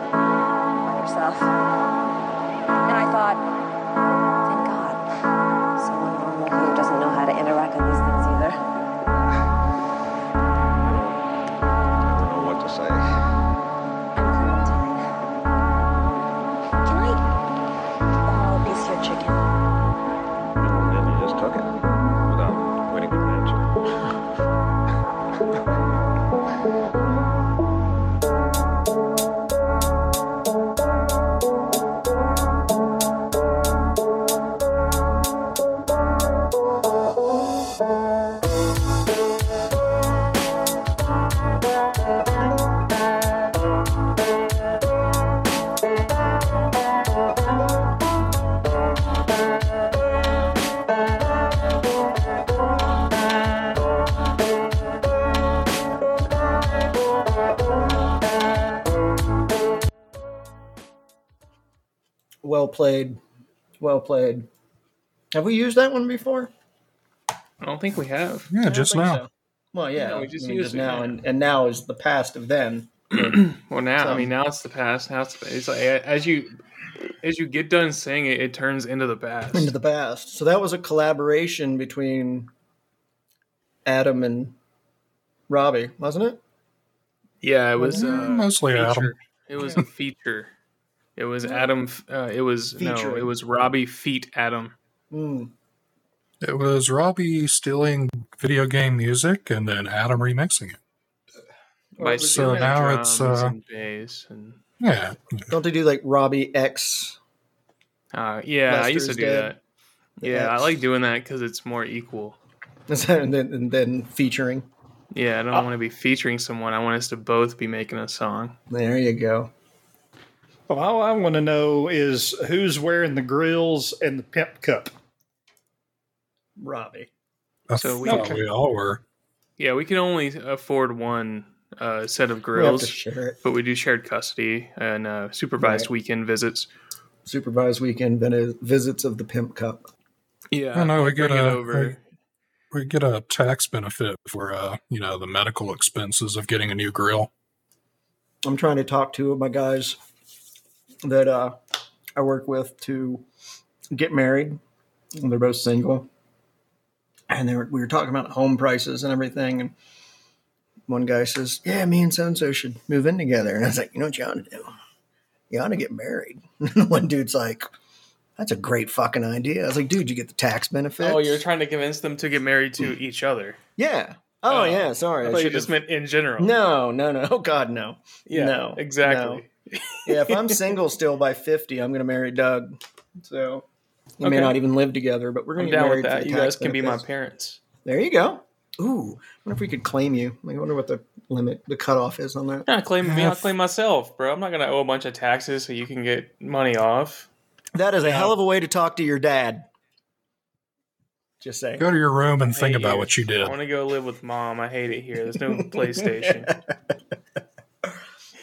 there by herself. And I thought, thank God, someone normal who doesn't know how to interact with these things either. I don't know what to say. I'm quarantined. Can I borrow a piece of your chicken? No, then you just took it without waiting for an answer. Well played. Have we used that one before? I don't think we have. Yeah, just now. So. Well, yeah. No, we just used it now, yeah. and now is the past of then. Well, now, so. I mean, now it's the past. Now it's like as you get done saying it, it turns into the past. Into the past. So that was a collaboration between Adam and Robbie, wasn't it? Yeah, it was mostly Adam. It was a feature. It was Adam. It was Robbie feat Adam. Mm. It was Robbie stealing video game music and then Adam remixing it. So now it's and bass and yeah. Don't they do like Robbie X? Yeah, Lester's I used to do dead. That. Yeah, I like doing that because it's more equal. and then featuring. Yeah, I don't want to be featuring someone. I want us to both be making a song. There you go. Well, all I want to know is who's wearing the grills and the pimp cup. Robbie. We all were. Yeah, we can only afford one set of grills, but we do shared custody and supervised weekend visits. Supervised weekend visits of the pimp cup. Yeah, I know we get a tax benefit for the medical expenses of getting a new grill. I'm trying to talk to my guys that I work with to get married. They're both single. And we were talking about home prices and everything. And one guy says, yeah, me and so-and-so should move in together. And I was like, you know what you ought to do? You ought to get married. And one dude's like, that's a great fucking idea. I was like, dude, you get the tax benefit. Oh, you're trying to convince them to get married to each other. Yeah. Oh, yeah. Sorry. I thought you just meant in general. No. Oh, God, no. Yeah, no, exactly. No. Yeah, if I'm single still by 50, I'm going to marry Doug. So we may not even live together, but we're going to get married. You guys can be my parents. There you go. Ooh, I wonder if we could claim you. I wonder what the limit, the cutoff is on that. Yeah, claim me. I'll claim myself, bro. I'm not going to owe a bunch of taxes so you can get money off. That is a hell of a way to talk to your dad. Just saying. Go to your room and think about what you did. I want to go live with mom. I hate it here. There's no PlayStation.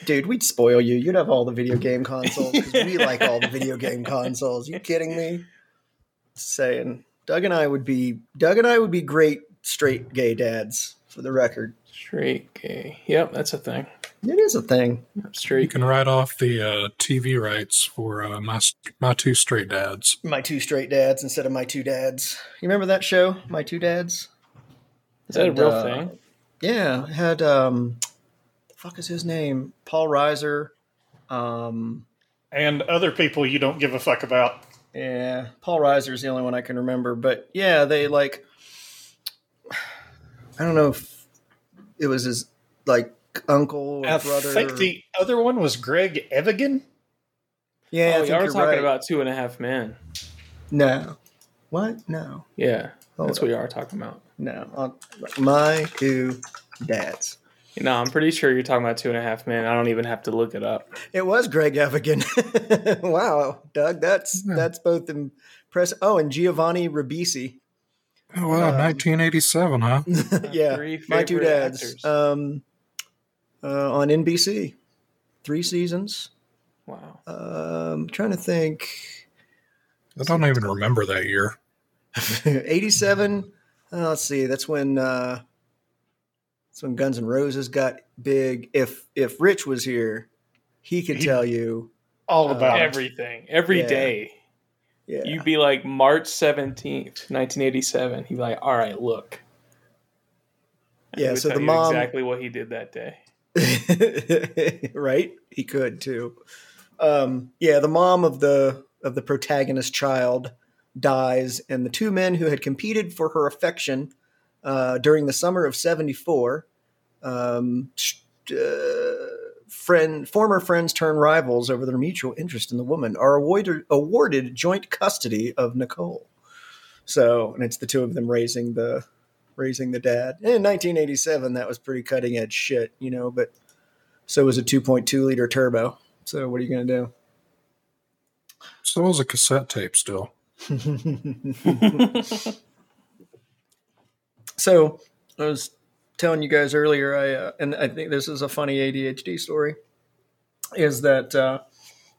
Dude, we'd spoil you. You'd have all the video game consoles because we like all the video game consoles. You kidding me? Saying Doug and I would be great straight gay dads. For the record, straight gay. Yep, that's a thing. It is a thing. I'm straight. You can write off the TV rights for my two straight dads. My two straight dads instead of my two dads. You remember that show, My Two Dads? Is that a real thing? Yeah, it had. Fuck is his name? Paul Reiser. And other people you don't give a fuck about. Yeah. Paul Reiser is the only one I can remember. But yeah, they like, I don't know if it was his like uncle or brother. I think the other one was Greg Evigan. Yeah. Oh, I think you're talking about Two and a Half Men. No. What? No. Yeah. That's what you are talking about. No. My Two Dads. No, I'm pretty sure you're talking about Two and a Half Men. I don't even have to look it up. It was Greg Evigan. Wow, Doug, that's both impressive. Oh, and Giovanni Ribisi. Oh, wow, 1987, huh? Yeah, My Two Dads. Actors. On NBC. 3 seasons. Wow. I'm trying to think. I don't even remember that year. 87? Oh, let's see, that's when... That's when Guns N' Roses got big. If Rich was here, He could tell you all about everything every day. Yeah. You'd be like March 17th, 1987. He'd be like, all right, look. And yeah. So the mom, exactly what he did that day. Right. He could too. Yeah. The mom of the protagonist child dies. And the two men who had competed for her affection during the summer of 74, former friends turn rivals over their mutual interest in the woman, are awarded joint custody of Nicole. So, and it's the two of them raising the dad. In 1987, that was pretty cutting edge shit, you know, but so was a 2.2 liter turbo. So what are you going to do? So was a cassette tape still. So I was telling you guys earlier, and I think this is a funny ADHD story, is that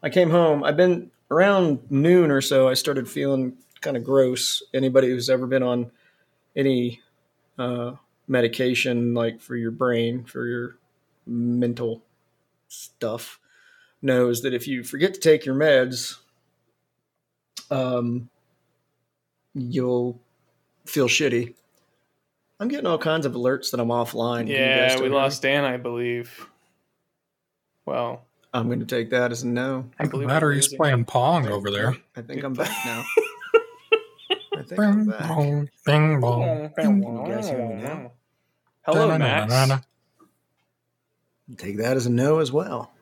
I came home. I've been around noon or so. I started feeling kind of gross. Anybody who's ever been on any medication, like for your brain, for your mental stuff, knows that if you forget to take your meds, you'll feel shitty. I'm getting all kinds of alerts that I'm offline. Yeah, we lost Dan, I believe. Well, I'm going to take that as a no. I believe battery's playing Pong over there. I think I'm back now. I think I'm back. Bing bong. Hello, Max. Take that as a no as well.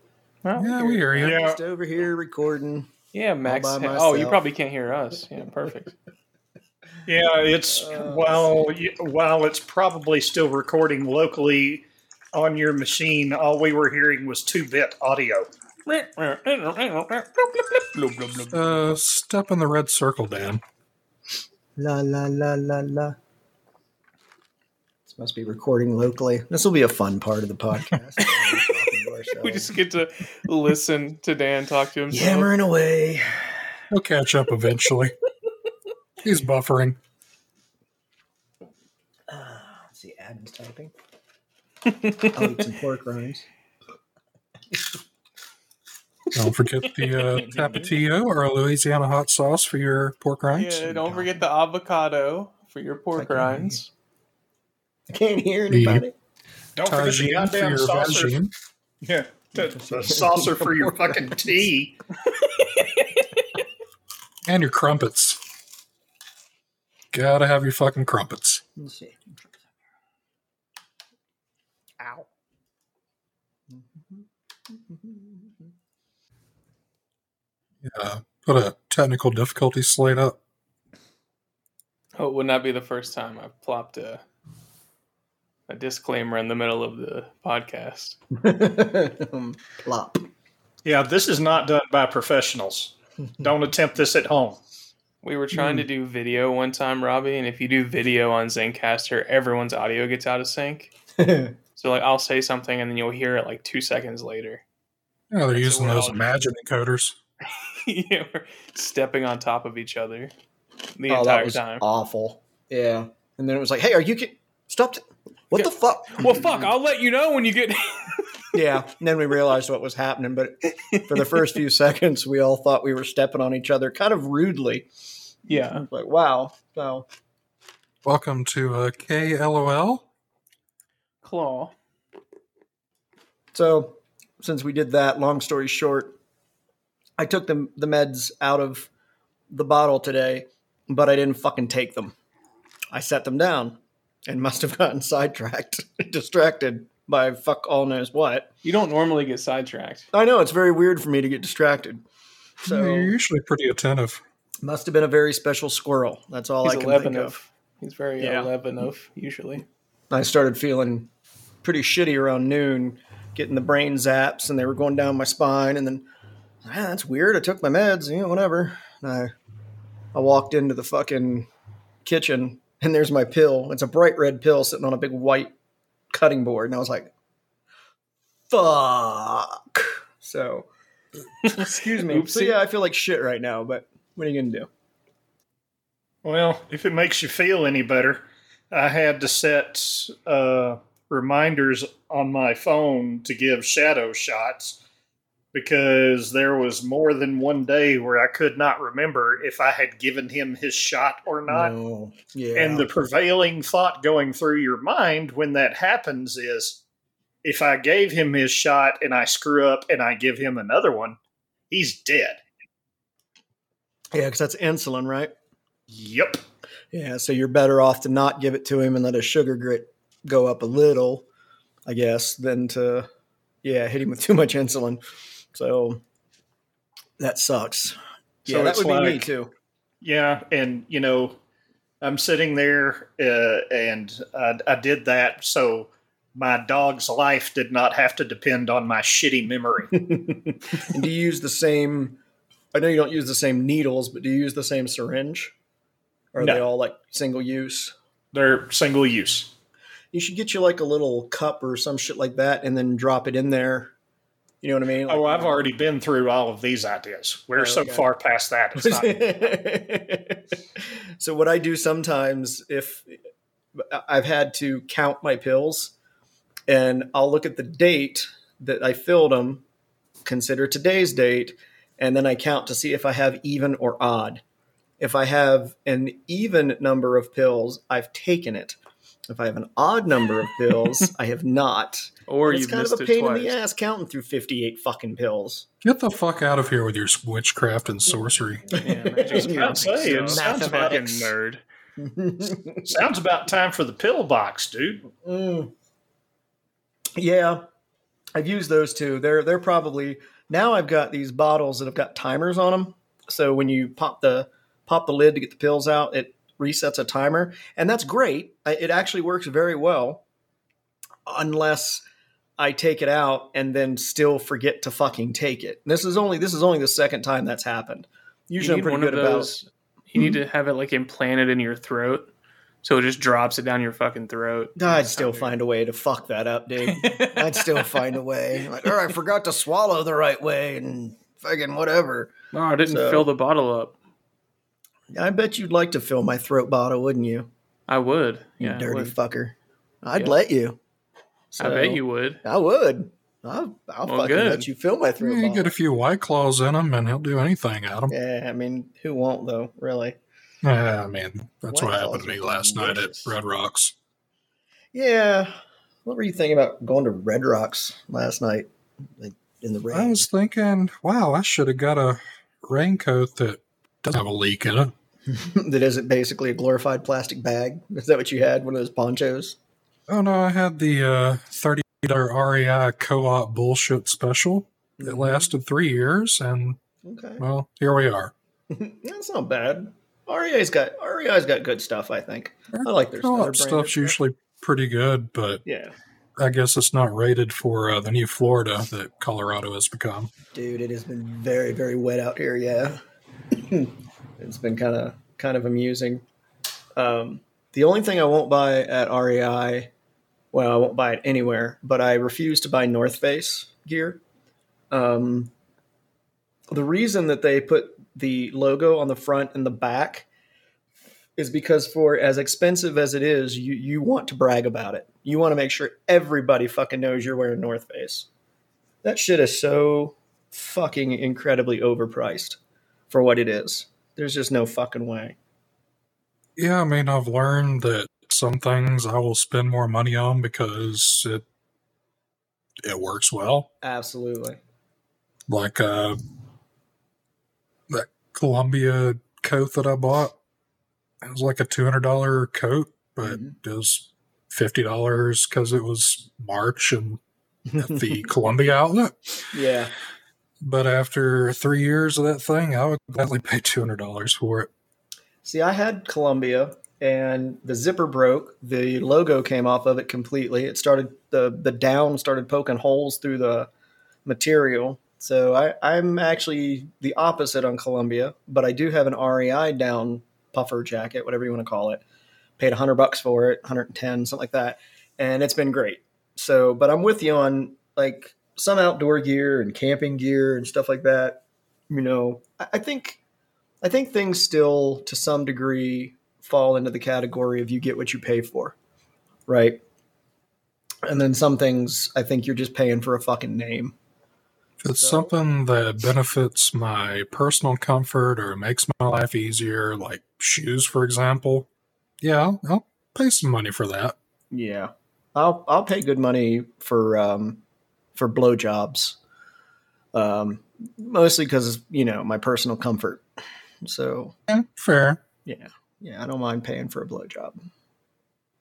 Yeah, we hear you. Just over here recording. Yeah, Max. Oh, you probably can't hear us. Yeah, perfect. Yeah, it's while it's probably still recording locally on your machine, all we were hearing was 2-bit audio. Step in the red circle, Dan. La, la, la, la, la. This must be recording locally. This will be a fun part of the podcast. We just get to listen to Dan talk to himself. Yammering away. We'll catch up eventually. He's buffering. Let's see, Adam's typing. I'll eat some pork rinds. Don't forget the Tapatio or Louisiana hot sauce for your pork rinds. Yeah, don't forget the avocado for your pork rinds. I can't hear anybody. Don't forget the goddamn saucer. Yeah, the saucer for your fucking tea. And your crumpets. Gotta have your fucking crumpets. Let's see. Ow. Yeah, put a technical difficulty slate up. Oh, it would not be the first time I've plopped a disclaimer in the middle of the podcast. Plop. Yeah, this is not done by professionals. Don't attempt this at home. We were trying to do video one time, Robbie, and if you do video on Zencaster, everyone's audio gets out of sync. So, like, I'll say something, and then you'll hear it, like, 2 seconds later. Yeah, they're using those Imagine encoders. Yeah, we're stepping on top of each other the entire time. Awful. Yeah. And then it was like, hey, are you stopped? What the fuck? Well, fuck, I'll let you know when you get... Yeah, and then we realized what was happening, but for the first few seconds, we all thought we were stepping on each other kind of rudely. Yeah. Like, wow. So, welcome to KLOL. Claw. So, since we did that, long story short, I took the meds out of the bottle today, but I didn't fucking take them. I set them down and must have gotten sidetracked, distracted. By fuck all knows what. You don't normally get sidetracked. I know. It's very weird for me to get distracted. So you're usually pretty attentive. Must have been a very special squirrel. That's all I can think of. He's very 11-of, usually. I started feeling pretty shitty around noon, getting the brain zaps, and they were going down my spine. And then, that's weird. I took my meds, you know, whatever. And I walked into the fucking kitchen, and there's my pill. It's a bright red pill sitting on a big white cutting board, and I was like, fuck. So, excuse me. So, yeah, I feel like shit right now, but what are you going to do? Well, if it makes you feel any better, I had to set reminders on my phone to give shadow shots because there was more than one day where I could not remember if I had given him his shot or not. No. Yeah. And the prevailing thought going through your mind when that happens is, if I gave him his shot and I screw up and I give him another one, he's dead. Yeah, because that's insulin, right? Yep. Yeah, so you're better off to not give it to him and let his sugar grit go up a little, I guess, than to, hit him with too much insulin. So that sucks. So yeah, that would be me too. Yeah, and, I'm sitting there and I did that, so my dog's life did not have to depend on my shitty memory. And do you use the same, I know you don't use the same needles, but do you use the same syringe? Or are they all like single use? They're single use. You should get you like a little cup or some shit like that and then drop it in there. You know what I mean? Like, I've already been through all of these ideas. We're far past that. It's not. So what I do sometimes, if I've had to count my pills, and I'll look at the date that I filled them, consider today's date, and then I count to see if I have even or odd. If I have an even number of pills, I've taken it. If I have an odd number of pills, I have not. Or you've missed it twice. It's kind of a pain in the ass counting through 58 fucking pills. Get the fuck out of here with your witchcraft and sorcery. Yeah, I'm saying, it sounds fucking nerd. Sounds about time for the pill box, dude. Mm. Yeah, I've used those too. They're probably now I've got these bottles that have got timers on them. So when you pop the lid to get the pills out, it resets a timer, and that's great. It actually works very well, unless I take it out and then still forget to fucking take it. And this is only the second time that's happened. Usually I'm pretty good about it. You need to have it like implanted in your throat. So it just drops it down your fucking throat. I'd still find a way to fuck that up, dude. I'd still find a way. Like, I forgot to swallow the right way and fucking whatever. No, I didn't fill the bottle up. I bet you'd like to fill my throat bottle, wouldn't you? I would. Yeah, you dirty fucker. I'd let you. So I bet you would. I would. I'll let you fill my throat bottle. You get a few White Claws in him and he'll do anything, Adam. Yeah, I mean, who won't though, really? Yeah, man, that's what happened to me last night at Red Rocks. Yeah. What were you thinking about going to Red Rocks last night in the rain? I was thinking, wow, I should have got a raincoat that doesn't have a leak in it. That isn't basically a glorified plastic bag? Is that what you had, one of those ponchos? Oh, no, I had the $30 REI co-op bullshit special. It lasted 3 years, and, well, here we are. That's not bad. REI's got good stuff, I think. I like their stuff. Stuff's usually pretty good, but I guess it's not rated for the new Florida that Colorado has become. Dude, it has been very, very wet out here. Yeah, it's been kind of amusing. The only thing I won't buy at REI, well, I won't buy it anywhere, but I refuse to buy North Face gear. The reason that they put the logo on the front and the back is because for as expensive as it is, you want to brag about it. You want to make sure everybody fucking knows you're wearing North Face. That shit is so fucking incredibly overpriced for what it is. There's just no fucking way. Yeah, I mean, I've learned that some things I will spend more money on because it works well. Absolutely. Like, that Columbia coat that I bought, it was like a $200 coat, but it was $50 because it was March and at the Columbia outlet. Yeah. But after 3 years of that thing, I would gladly pay $200 for it. See, I had Columbia and the zipper broke. The logo came off of it completely. It started, the down started poking holes through the material. So I'm actually the opposite on Columbia, but I do have an REI down puffer jacket, whatever you want to call it. Paid $100 for it, 110, something like that. And it's been great. So, but I'm with you on like some outdoor gear and camping gear and stuff like that. You know, I think things still to some degree fall into the category of you get what you pay for. Right. And then some things I think you're just paying for a fucking name. If it's something that benefits my personal comfort or makes my life easier, like shoes, for example, yeah, I'll pay some money for that. Yeah, I'll pay good money for blowjobs, mostly because, you know, my personal comfort. So yeah, fair. Yeah, I don't mind paying for a blowjob.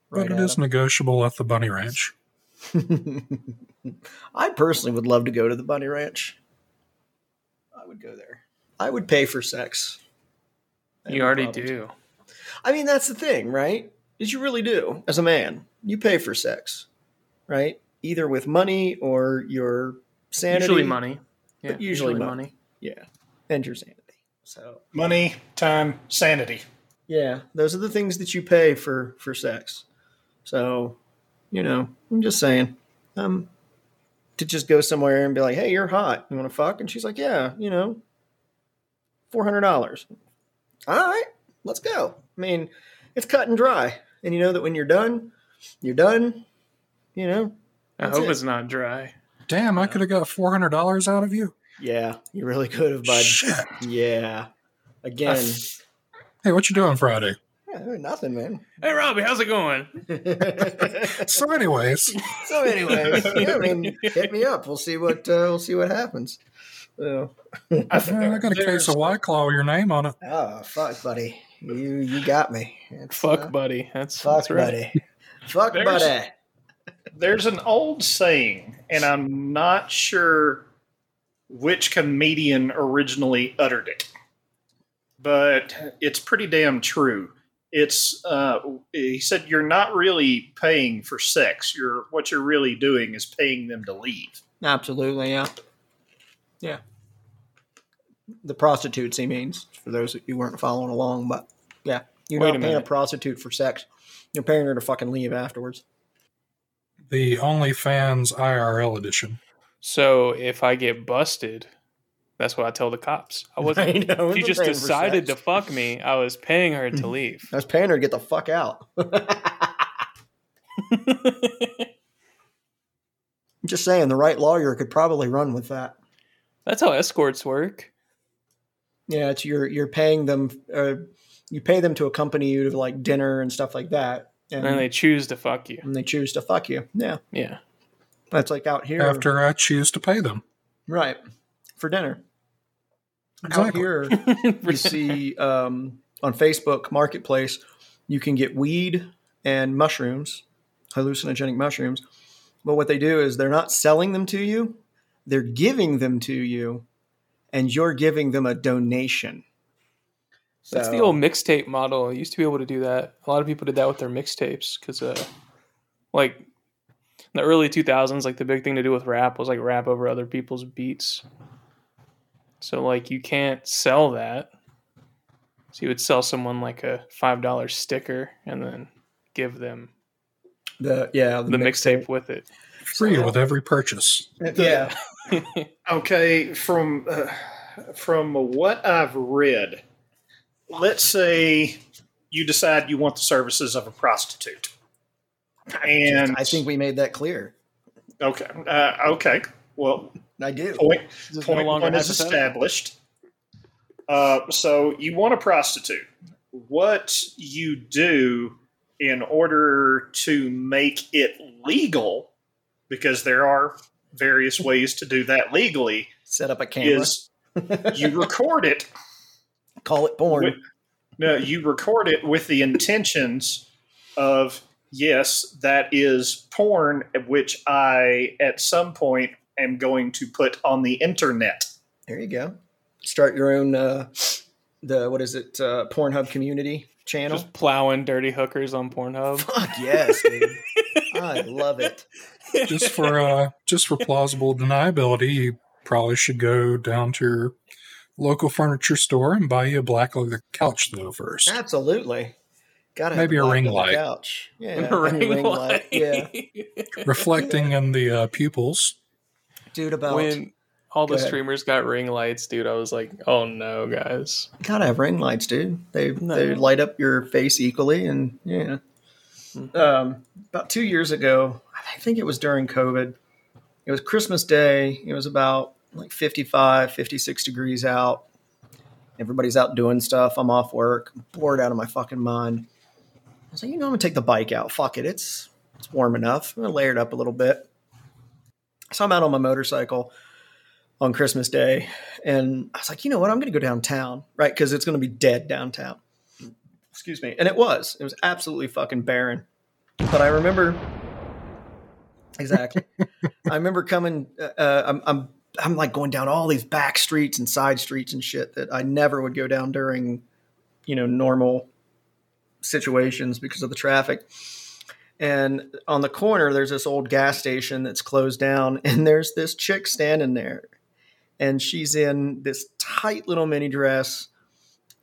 Right, but it is negotiable at the Bunny Ranch. I personally would love to go to the Bunny Ranch. I would go there. I would pay for sex. You already do. I mean, that's the thing, right? Is you really do. As a man, you pay for sex, right? Either with money or your sanity. Usually money. Yeah, but usually money. Yeah. And your sanity. So money, time, sanity. Yeah. Those are the things that you pay for sex. So, you know, I'm just saying, to just go somewhere and be like, hey, you're hot. You want to fuck? And she's like, yeah, you know, $400. All right, let's go. I mean, it's cut and dry. And you know that when you're done, you know. I hope it's not dry. Damn, I could have got $400 out of you. Yeah, you really could have, bud. Shit. Yeah. Again. Hey, what you doing Friday? Nothing, man. Hey, Robbie, how's it going? So anyways, yeah, I mean, hit me up. We'll see what happens. So. I got a case of White Claw with your name on it. Oh, fuck, buddy. You got me. Fuck, buddy. There's an old saying, and I'm not sure which comedian originally uttered it, but it's pretty damn true. It's he said, you're not really paying for sex. What you're really doing is paying them to leave. Absolutely, yeah. Yeah. The prostitutes, he means, for those that you weren't following along. But, yeah, you're not paying a prostitute for sex. You're paying her to fucking leave afterwards. The OnlyFans IRL edition. So if I get busted... That's what I tell the cops. She just decided to fuck me. I was paying her to leave. I was paying her to get the fuck out. I'm just saying, the right lawyer could probably run with that. That's how escorts work. Yeah, it's you're paying them. You pay them to accompany you to like dinner and stuff like that, and they choose to fuck you. Yeah, yeah. That's like out here. After I choose to pay them, right? For dinner. Exactly. Out here, you see on Facebook Marketplace, you can get weed and mushrooms, hallucinogenic mushrooms. But what they do is they're not selling them to you. They're giving them to you, and you're giving them a donation. So, that's the old mixtape model. I used to be able to do that. A lot of people did that with their mixtapes because like in the early 2000s, like the big thing to do with rap was like rap over other people's beats. So, like, you can't sell that. So you would sell someone, like, a $5 sticker and then give them the mixtape with it. Free with every purchase. Yeah. Okay, from what I've read, let's say you decide you want the services of a prostitute. And I think we made that clear. Okay. Okay. Well... I do. Point one is established. So you want a prostitute. What you do in order to make it legal, because there are various ways to do that legally. Set up a camera. Is you record it. Call it porn. You record it with the intentions of, yes, that is porn, which I, at some point... am going to put on the internet. There you go. Start your own, Pornhub community channel. Just plowing dirty hookers on Pornhub. Fuck yes, dude. I love it. Just for plausible deniability, you probably should go down to your local furniture store and buy you a black leather couch though first. Absolutely. Gotta have maybe a ring light. Couch. Yeah, a ring light. Yeah. Reflecting in the pupils. Dude, about when all the streamers got ring lights, dude, I was like, oh no, guys. You gotta have ring lights, dude. They light up your face equally, and yeah. Mm-hmm. About 2 years ago, I think it was during COVID. It was Christmas Day. It was about like 55, 56 degrees out. Everybody's out doing stuff. I'm off work. I'm bored out of my fucking mind. I was like, you know, I'm going to take the bike out. Fuck it. It's warm enough. I'm going to layer it up a little bit. So I'm out on my motorcycle on Christmas Day. And I was like, you know what? I'm going to go downtown, right? Because it's going to be dead downtown. Excuse me. And it was absolutely fucking barren. But I remember exactly. I remember coming, I'm like going down all these back streets and side streets and shit that I never would go down during, you know, normal situations because of the traffic. And on the corner, there's this old gas station that's closed down, and there's this chick standing there, and she's in this tight little mini dress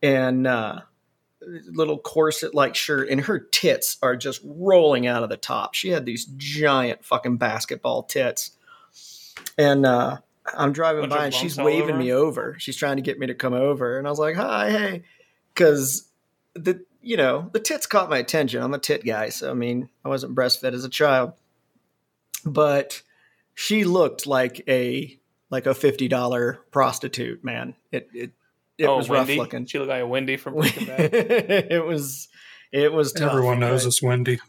and little corset like shirt, and her tits are just rolling out of the top. She had these giant fucking basketball tits, and I'm driving by and she's waving me over. She's trying to get me to come over. And I was like, hi, hey, because the tits caught my attention. I'm a tit guy. So, I mean, I wasn't breastfed as a child, but she looked like a $50 prostitute, man. It was Wendy. Rough looking. She looked like a Wendy from Breaking Bad. It was tough. Everyone knows it's Wendy.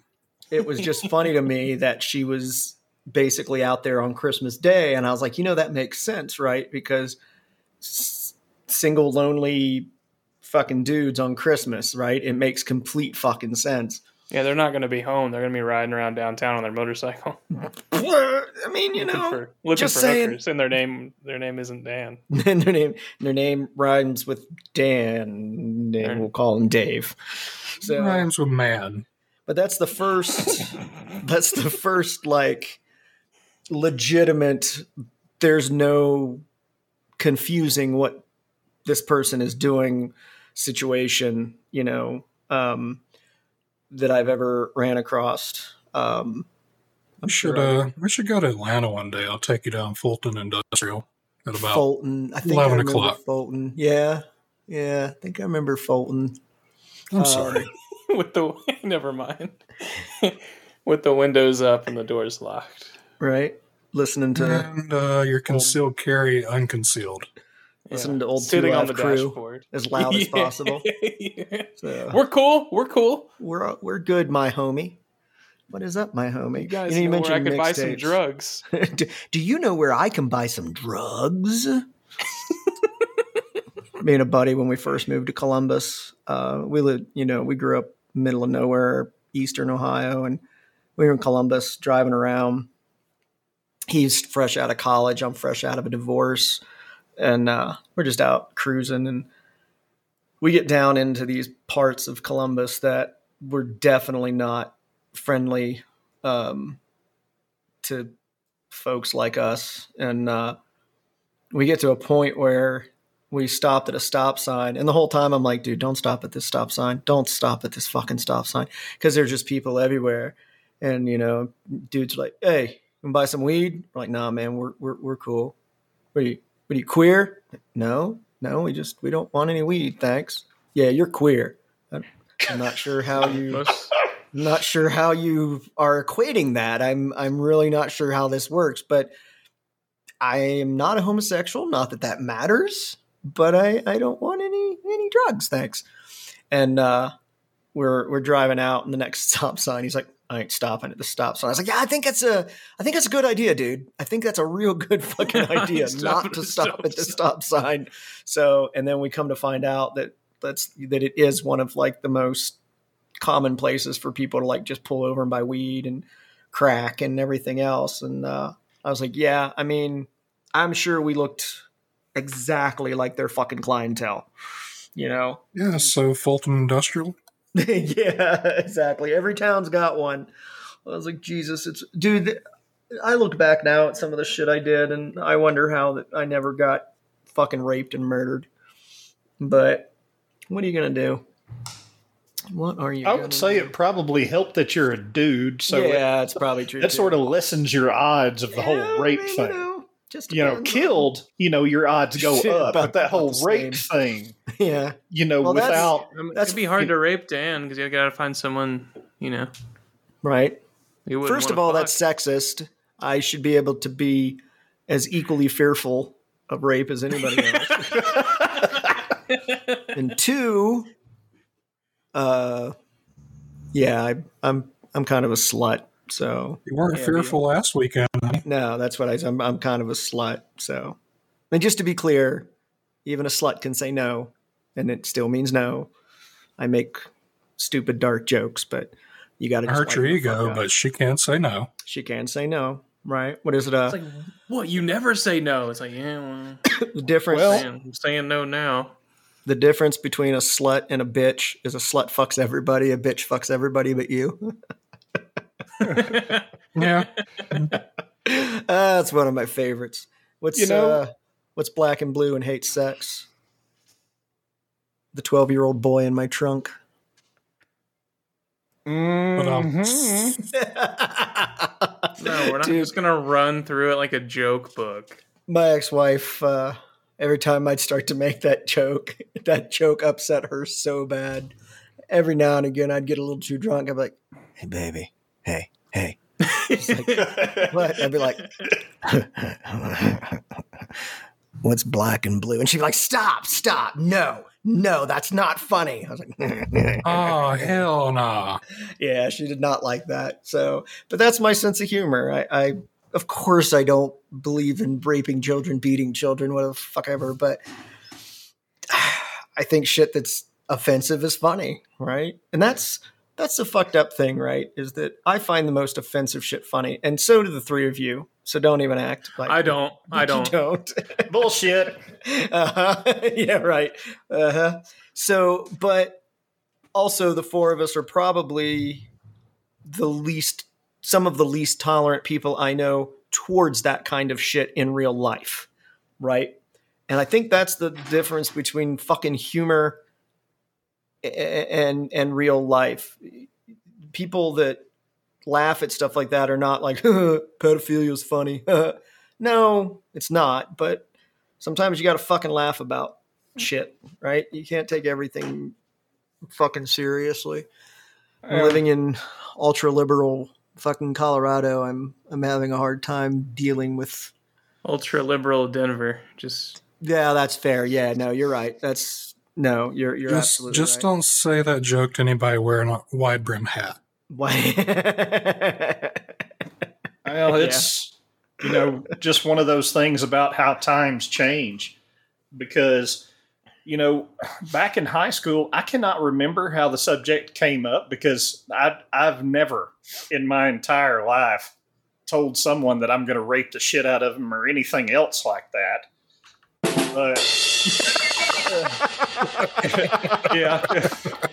It was just funny to me that she was basically out there on Christmas Day. And I was like, you know, that makes sense, right? Because single, lonely fucking dudes on Christmas, right? It makes complete fucking sense. Yeah, they're not going to be home. They're going to be riding around downtown on their motorcycle. I mean, you know, looking for hookers, and their name isn't Dan. And their name rhymes with Dan, and we'll call him Dave. So rhymes with man. But that's the first like legitimate, there's no confusing what this person is doing situation, you know, that I've ever ran across. We should go to Atlanta one day. I'll take you down Fulton Industrial at about Fulton. I think 11 o'clock. Fulton. Yeah. I think I remember Fulton. I'm sorry. Never mind. With the windows up and the doors locked. Right. Listening to your concealed carry unconcealed. Listening to old sitting on the crew dashboard as loud as possible. Yeah. So, We're cool. We're good, my homie. What is up, my homie? You guys know where I can buy some drugs. Do you know where I can buy some drugs? Me and a buddy, when we first moved to Columbus, we lived. You know, we grew up middle of nowhere, eastern Ohio, and we were in Columbus driving around. He's fresh out of college. I'm fresh out of a divorce. And we're just out cruising, and we get down into these parts of Columbus that were definitely not friendly to folks like us. And we get to a point where we stopped at a stop sign, and the whole time I'm like, dude, don't stop at this stop sign. Don't stop at this fucking stop sign, because there's just people everywhere. And, you know, dudes are like, hey, you can buy some weed? We're like, nah, man, we're cool. What are you queer? No, we don't want any weed, thanks. Yeah, you're queer. I'm not sure how you are equating that. I'm really not sure how this works, but I am not a homosexual, not that matters, but I don't want any drugs, thanks. And we're driving out in the next stop sign. He's like, I ain't stopping at the stop sign. I was like, yeah, I think that's a good idea, dude. I think that's a real good fucking idea not to stop at the stop sign. So, and then we come to find out that it is one of like the most common places for people to like just pull over and buy weed and crack and everything else. And I was like, yeah, I mean, I'm sure we looked exactly like their fucking clientele, you know? Yeah. So Fulton Industrial. Yeah, exactly. Every town's got one. I was like, Jesus, dude, I look back now at some of the shit I did, and I wonder how that I never got fucking raped and murdered. But what are you going to do? What are you? I would say it probably helped that you're a dude. So yeah, it's probably true. That sort of lessens your odds of the whole rape thing. Killed, you know, your odds go up. But that whole rape thing, yeah, you know, well, without that's it'd be hard to rape Dan because you gotta find someone, you know, right? First of all, that's sexist. I should be able to be as equally fearful of rape as anybody else. And two, I'm kind of a slut. So you weren't fearful last weekend. No, that's what I said. I'm kind of a slut. So, and just to be clear, even a slut can say no, and it still means no. I make stupid dark jokes, but you got to hurt your ego. But she can't say no. She can say no. Right? What is it? It's like, what? You never say no. It's like, yeah. Well, the difference. Well, I'm saying no now. The difference between a slut and a bitch is a slut fucks everybody. A bitch fucks everybody but you. Yeah. That's one of my favorites. What's black and blue and hates sex? The 12-year-old boy in my trunk. Mm-hmm. No, we're not just going to run through it like a joke book. My ex-wife, every time I'd start to make that joke upset her so bad. Every now and again, I'd get a little too drunk. I'd be like, hey, baby. Hey. She's like, what? I'd be like, what's black and blue? And she'd be like, stop. No, that's not funny. I was like, oh, hell no. Yeah, she did not like that. So, but that's my sense of humor. I of course, I don't believe in raping children, beating children, whatever the fuck ever. But I think shit that's offensive is funny, right? And that's the fucked up thing, right? Is that I find the most offensive shit funny, and so do the three of you. So don't even act like I don't. You don't. Bullshit. Uh-huh. Yeah, right. Uh-huh. So, but also the four of us are probably some of the least tolerant people I know towards that kind of shit in real life, right? And I think that's the difference between fucking humor and real life. People that laugh at stuff like that are not like, pedophilia is funny. No, it's not. But sometimes you got to fucking laugh about shit, right? You can't take everything fucking seriously. Living in ultra liberal fucking Colorado, I'm having a hard time dealing with ultra liberal Denver. Yeah, that's fair. Yeah, no, you're right. No, you're absolutely right. Just don't say that joke to anybody wearing a wide brim hat. Why? Well, it's just one of those things about how times change. Because back in high school, I cannot remember how the subject came up because I've never in my entire life told someone that I'm going to rape the shit out of them or anything else like that. But. Yeah,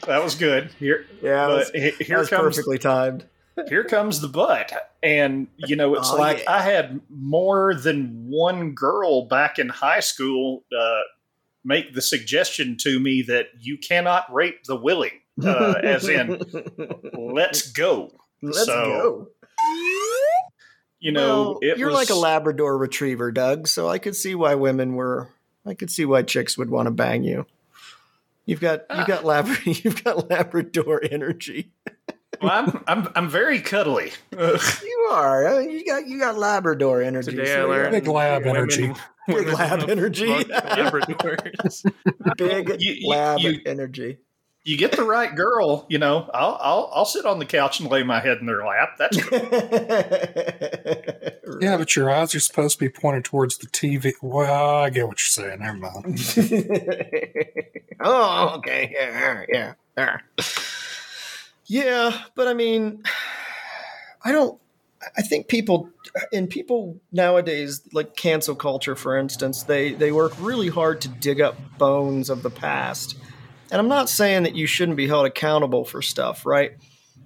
that was good. Perfectly timed. Here comes the butt. And, it's I had more than one girl back in high school make the suggestion to me that you cannot rape the willy, as in, let's go. Let's go. You're like a Labrador retriever, Doug, so I could see why chicks would want to bang you. You've got Labrador energy. Well, I'm very cuddly. You are. You got Labrador energy. Today I learned big lab energy. Big lab energy. Big lab energy. You get the right girl, I'll sit on the couch and lay my head in their lap. That's cool. Yeah, but your eyes are supposed to be pointed towards the TV. Well, I get what you're saying. Never mind. Oh, okay. Yeah. Yeah, but I mean, I think people nowadays, like cancel culture, for instance, they work really hard to dig up bones of the past. And I'm not saying that you shouldn't be held accountable for stuff, right?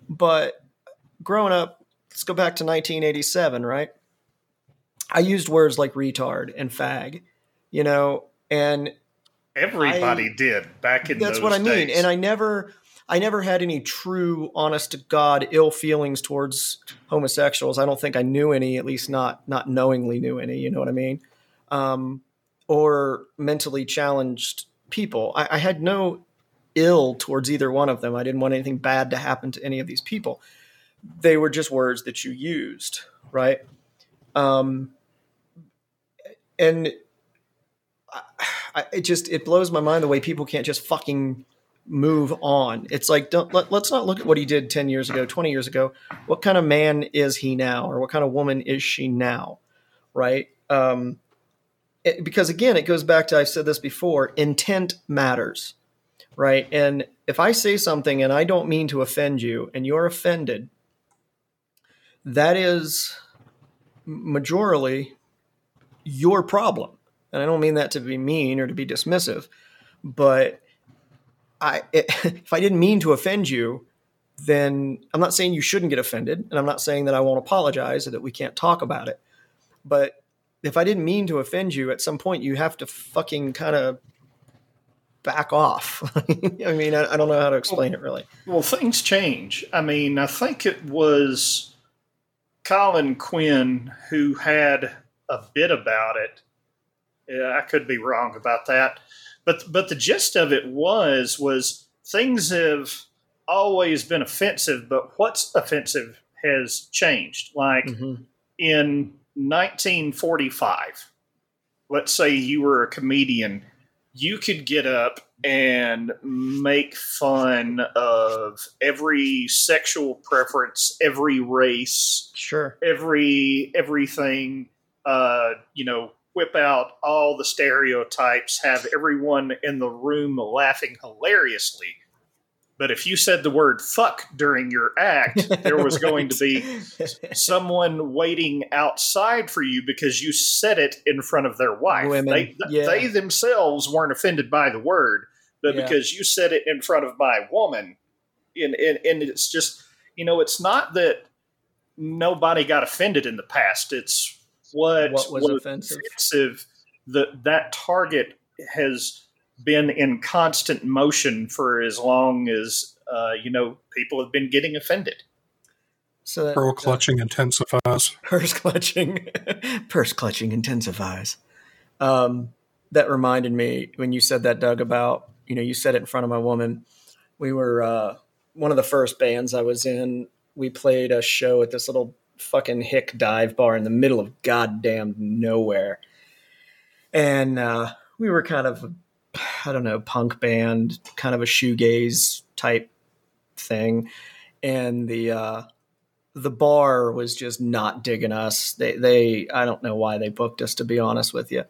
But growing up, let's go back to 1987, right? I used words like retard and fag, and everybody did back in those days. That's what I mean. And I never had any true, honest to God, ill feelings towards homosexuals. I don't think I knew any, at least not knowingly knew any, you know what I mean? Or mentally challenged people. I had no ill towards either one of them. I didn't want anything bad to happen to any of these people. They were just words that you used, right? And It blows my mind the way people can't just fucking move on. It's like, let's not look at what he did 10 years ago, 20 years ago. What kind of man is he now? Or what kind of woman is she now? Right. Because again, it goes back to, I've said this before, intent matters. Right. And if I say something and I don't mean to offend you and you're offended, that is majorly your problem. And I don't mean that to be mean or to be dismissive, but if I didn't mean to offend you, then I'm not saying you shouldn't get offended. And I'm not saying that I won't apologize or that we can't talk about it. But if I didn't mean to offend you, at some point you have to fucking kind of back off. I mean, I don't know how to explain it really. Well, things change. I mean, I think it was Colin Quinn who had a bit about it. Yeah, I could be wrong about that. But the gist of it was things have always been offensive, but what's offensive has changed. Like in 1945, let's say you were a comedian, you could get up and make fun of every sexual preference, every race, sure, everything, whip out all the stereotypes, have everyone in the room laughing hilariously. But if you said the word fuck during your act, there was going to be someone waiting outside for you because you said it in front of their wife. Women. They themselves weren't offended by the word, but because you said it in front of my woman. And it's just, it's not that nobody got offended in the past. It's what was offensive that target has been in constant motion for as long as, people have been getting offended. So pearl clutching intensifies. Purse clutching intensifies. That reminded me when you said that, Doug, about, you said it in front of my woman. We were one of the first bands I was in. We played a show at this little fucking hick dive bar in the middle of goddamn nowhere. And we were kind of, I don't know, punk band, kind of a shoegaze type thing. And the bar was just not digging us. They I don't know why they booked us, to be honest with you.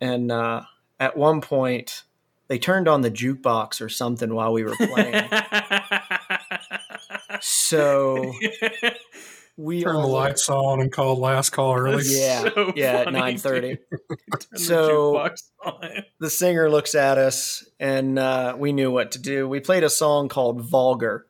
And at one point they turned on the jukebox or something while we were playing. So we turn the lights on and call last call early. Yeah, so yeah, at 9:30. So the singer looks at us, and we knew what to do. We played a song called "Vulgar,"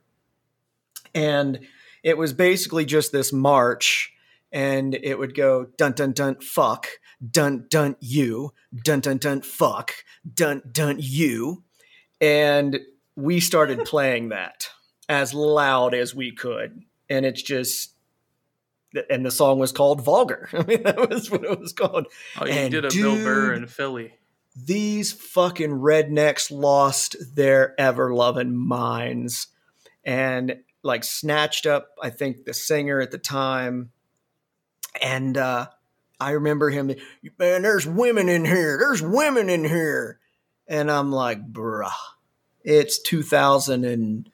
and it was basically just this march, and it would go dun dun dun fuck dun dun you dun dun fuck dun dun you, and we started playing that as loud as we could, and it's just. And the song was called Vulgar. I mean, that was what it was called. Oh, you and did a Bill Burr in Philly. These fucking rednecks lost their ever-loving minds and, snatched up, I think, the singer at the time. And I remember him, man, there's women in here. There's women in here. And I'm like, bruh, it's 2002.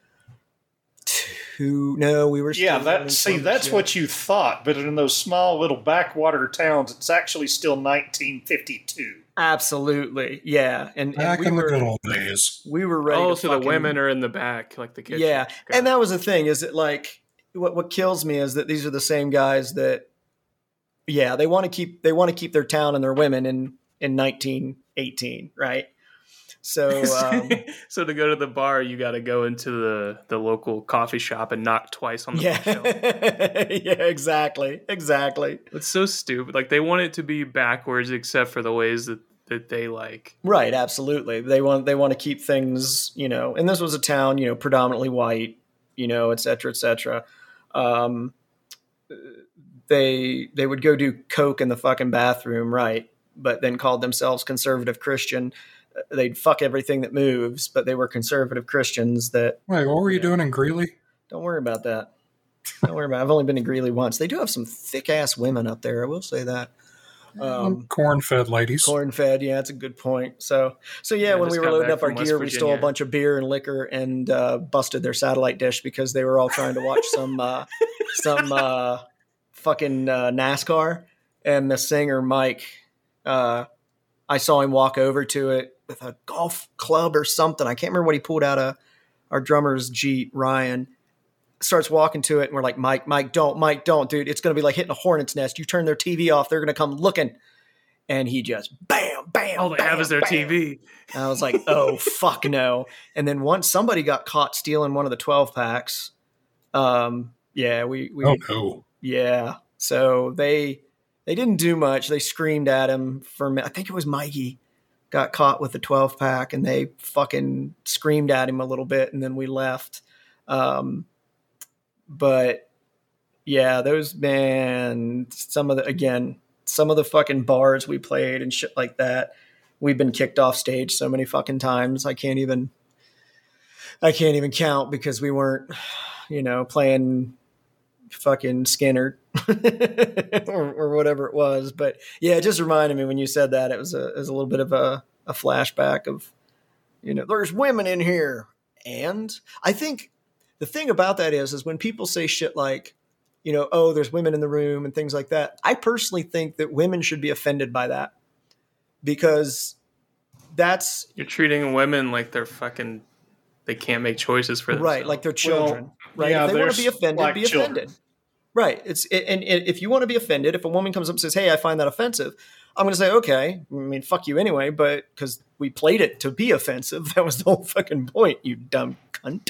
No, we were. Yeah, that's what you thought, but in those small little backwater towns, it's actually still 1952. Absolutely, yeah. And back in the good old days, we were ready. Oh, so the women are in the back, like the kitchen. Yeah, God. And that was the thing. Is it what kills me is that these are the same guys that, yeah, they want to keep their town and their women in 1918, right? So, so to go to the bar, you got to go into the local coffee shop and knock twice on the bookshelf. Yeah, exactly. It's so stupid. Like they want it to be backwards, except for the ways that they like. Right, absolutely. They want to keep things, And this was a town, predominantly white, et cetera, et cetera. They would go do coke in the fucking bathroom, right? But then called themselves conservative Christian. They'd fuck everything that moves, but they were conservative Christians that... Wait, what were you doing in Greeley? Don't worry about that. Don't worry about it. I've only been to Greeley once. They do have some thick-ass women up there, I will say that. Corn-fed ladies. Corn-fed, yeah, that's a good point. So yeah, when we were loading up our gear, we stole a bunch of beer and liquor and busted their satellite dish because they were all trying to watch some fucking NASCAR. And the singer, Mike, I saw him walk over to it with a golf club or something. I can't remember what he pulled out of our drummer's Jeep, Ryan. Starts walking to it, and we're like, Mike, don't, dude. It's going to be like hitting a hornet's nest. You turn their TV off, they're going to come looking. And he just, bam, bam, all they bam, have is their bam. TV. And I was like, oh, fuck no. And then once somebody got caught stealing one of the 12-packs, yeah. So they didn't do much. They screamed at him for, I think it was Mikey, got caught with the 12-pack, and they fucking screamed at him a little bit, and then we left. But yeah, some of the fucking bars we played and shit like that, we've been kicked off stage so many fucking times. I can't even count because we weren't, playing fucking Skinner or whatever it was. But yeah, it just reminded me when you said that, it was a little bit of a flashback of, there's women in here. And I think, the thing about that is when people say shit like, oh, there's women in the room and things like that, I personally think that women should be offended by that because you're treating women like they're fucking, they can't make choices for themselves. Right, like they're children, right? Yeah, if they want to be offended, be children. Offended. Right. And if you want to be offended, if a woman comes up and says, hey, I find that offensive, I'm going to say, okay, I mean, fuck you anyway, but because we played it to be offensive. That was the whole fucking point, you dumb cunt.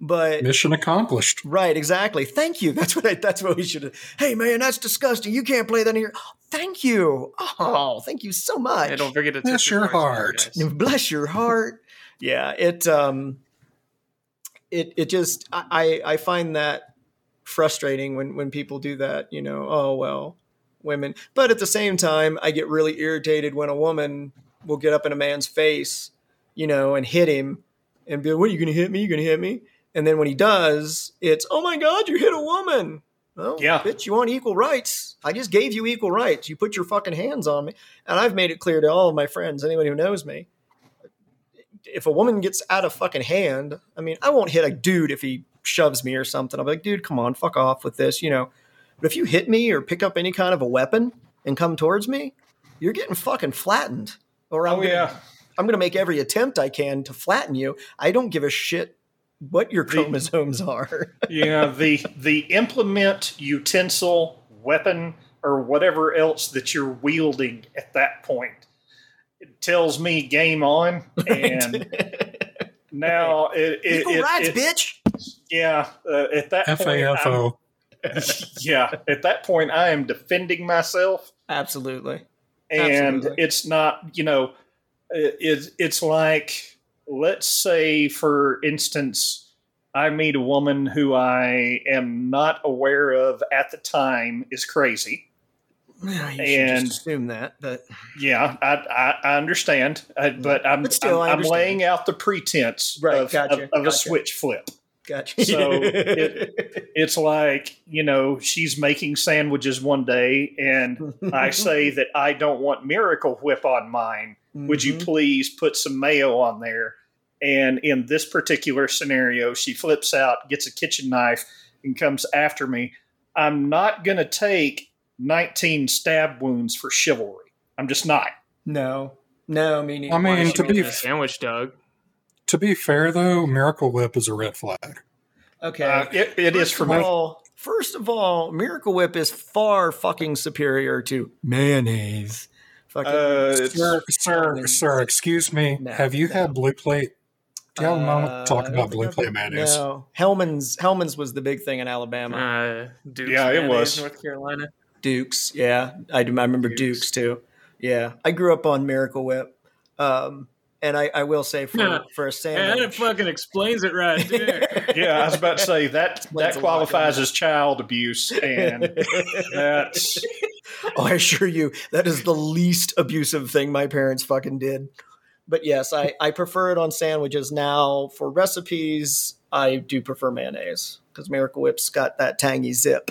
But mission accomplished. Right, exactly. Thank you. That's what we should have. Hey man, that's disgusting. You can't play that here. Thank you. Oh, thank you so much. And don't forget to bless your heart. Bless your heart. Yeah, it just I find that frustrating when people do that, oh well, women. But at the same time, I get really irritated when a woman will get up in a man's face, and hit him and be like, "What, are you going to hit me? You're going to hit me?" And then when he does, it's, oh my God, you hit a woman. Well, yeah. Bitch, you want equal rights. I just gave you equal rights. You put your fucking hands on me. And I've made it clear to all of my friends, anybody who knows me, if a woman gets out of fucking hand, I mean, I won't hit a dude if he shoves me or something. I'll be like, dude, come on, fuck off with this, But if you hit me or pick up any kind of a weapon and come towards me, you're getting fucking flattened. Or I'm going to make every attempt I can to flatten you. I don't give a shit what your chromosomes are. Yeah, the implement, utensil, weapon, or whatever else that you're wielding at that point, it tells me game on. And right. Now it equal rights, bitch. Yeah, at that FAFO. Yeah, at that point I am defending myself. Absolutely. And it's not, it's like. Let's say, for instance, I meet a woman who I am not aware of at the time is crazy. Yeah, you should just assume that, but yeah, I understand. I'm laying out the pretense of a switch flip. Gotcha. So it's like, she's making sandwiches one day, and I say that I don't want Miracle Whip on mine. Mm-hmm. Would you please put some mayo on there? And in this particular scenario, she flips out, gets a kitchen knife, and comes after me. I'm not going to take 19 stab wounds for chivalry. I'm just not. No, meaning I mean, to be a sandwich, Doug. To be fair, though, Miracle Whip is a red flag. Okay, it is for me. First of all, Miracle Whip is far fucking superior to mayonnaise. Sir, excuse me. No, have you had Blue Plate? Tell Mama to talk about Blue Plate mayonnaise. No, Hellman's was the big thing in Alabama. Duke's yeah, it was North Carolina. Duke's, yeah, I remember Duke's too. Yeah, I grew up on Miracle Whip, and I will say for a sandwich, that fucking explains it right there. Yeah, I was about to say that qualifies as child abuse, and that's. Oh, I assure you, that is the least abusive thing my parents fucking did. But yes, I prefer it on sandwiches now. For recipes, I do prefer mayonnaise because Miracle Whip's got that tangy zip.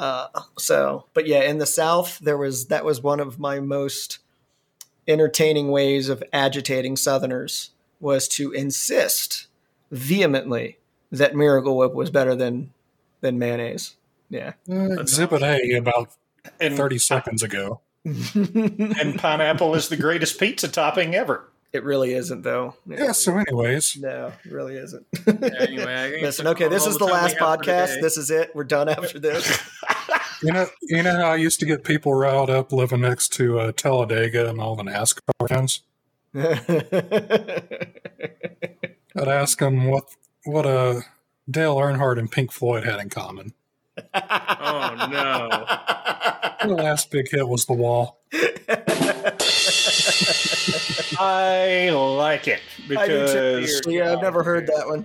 But yeah, in the South, that was one of my most entertaining ways of agitating Southerners, was to insist vehemently that Miracle Whip was better than mayonnaise. Yeah. Exhibit A about 30 seconds ago. And pineapple is the greatest pizza topping ever. It really isn't, though. Yeah, so anyways. No, it really isn't. Anyway. Listen, okay, this is the last podcast. This is it. We're done after this. You know how I used to get people riled up living next to Talladega and all the NASCAR fans? I'd ask them what Dale Earnhardt and Pink Floyd had in common. Oh, no. The last big hit was The Wall. I like it because I've never heard that one.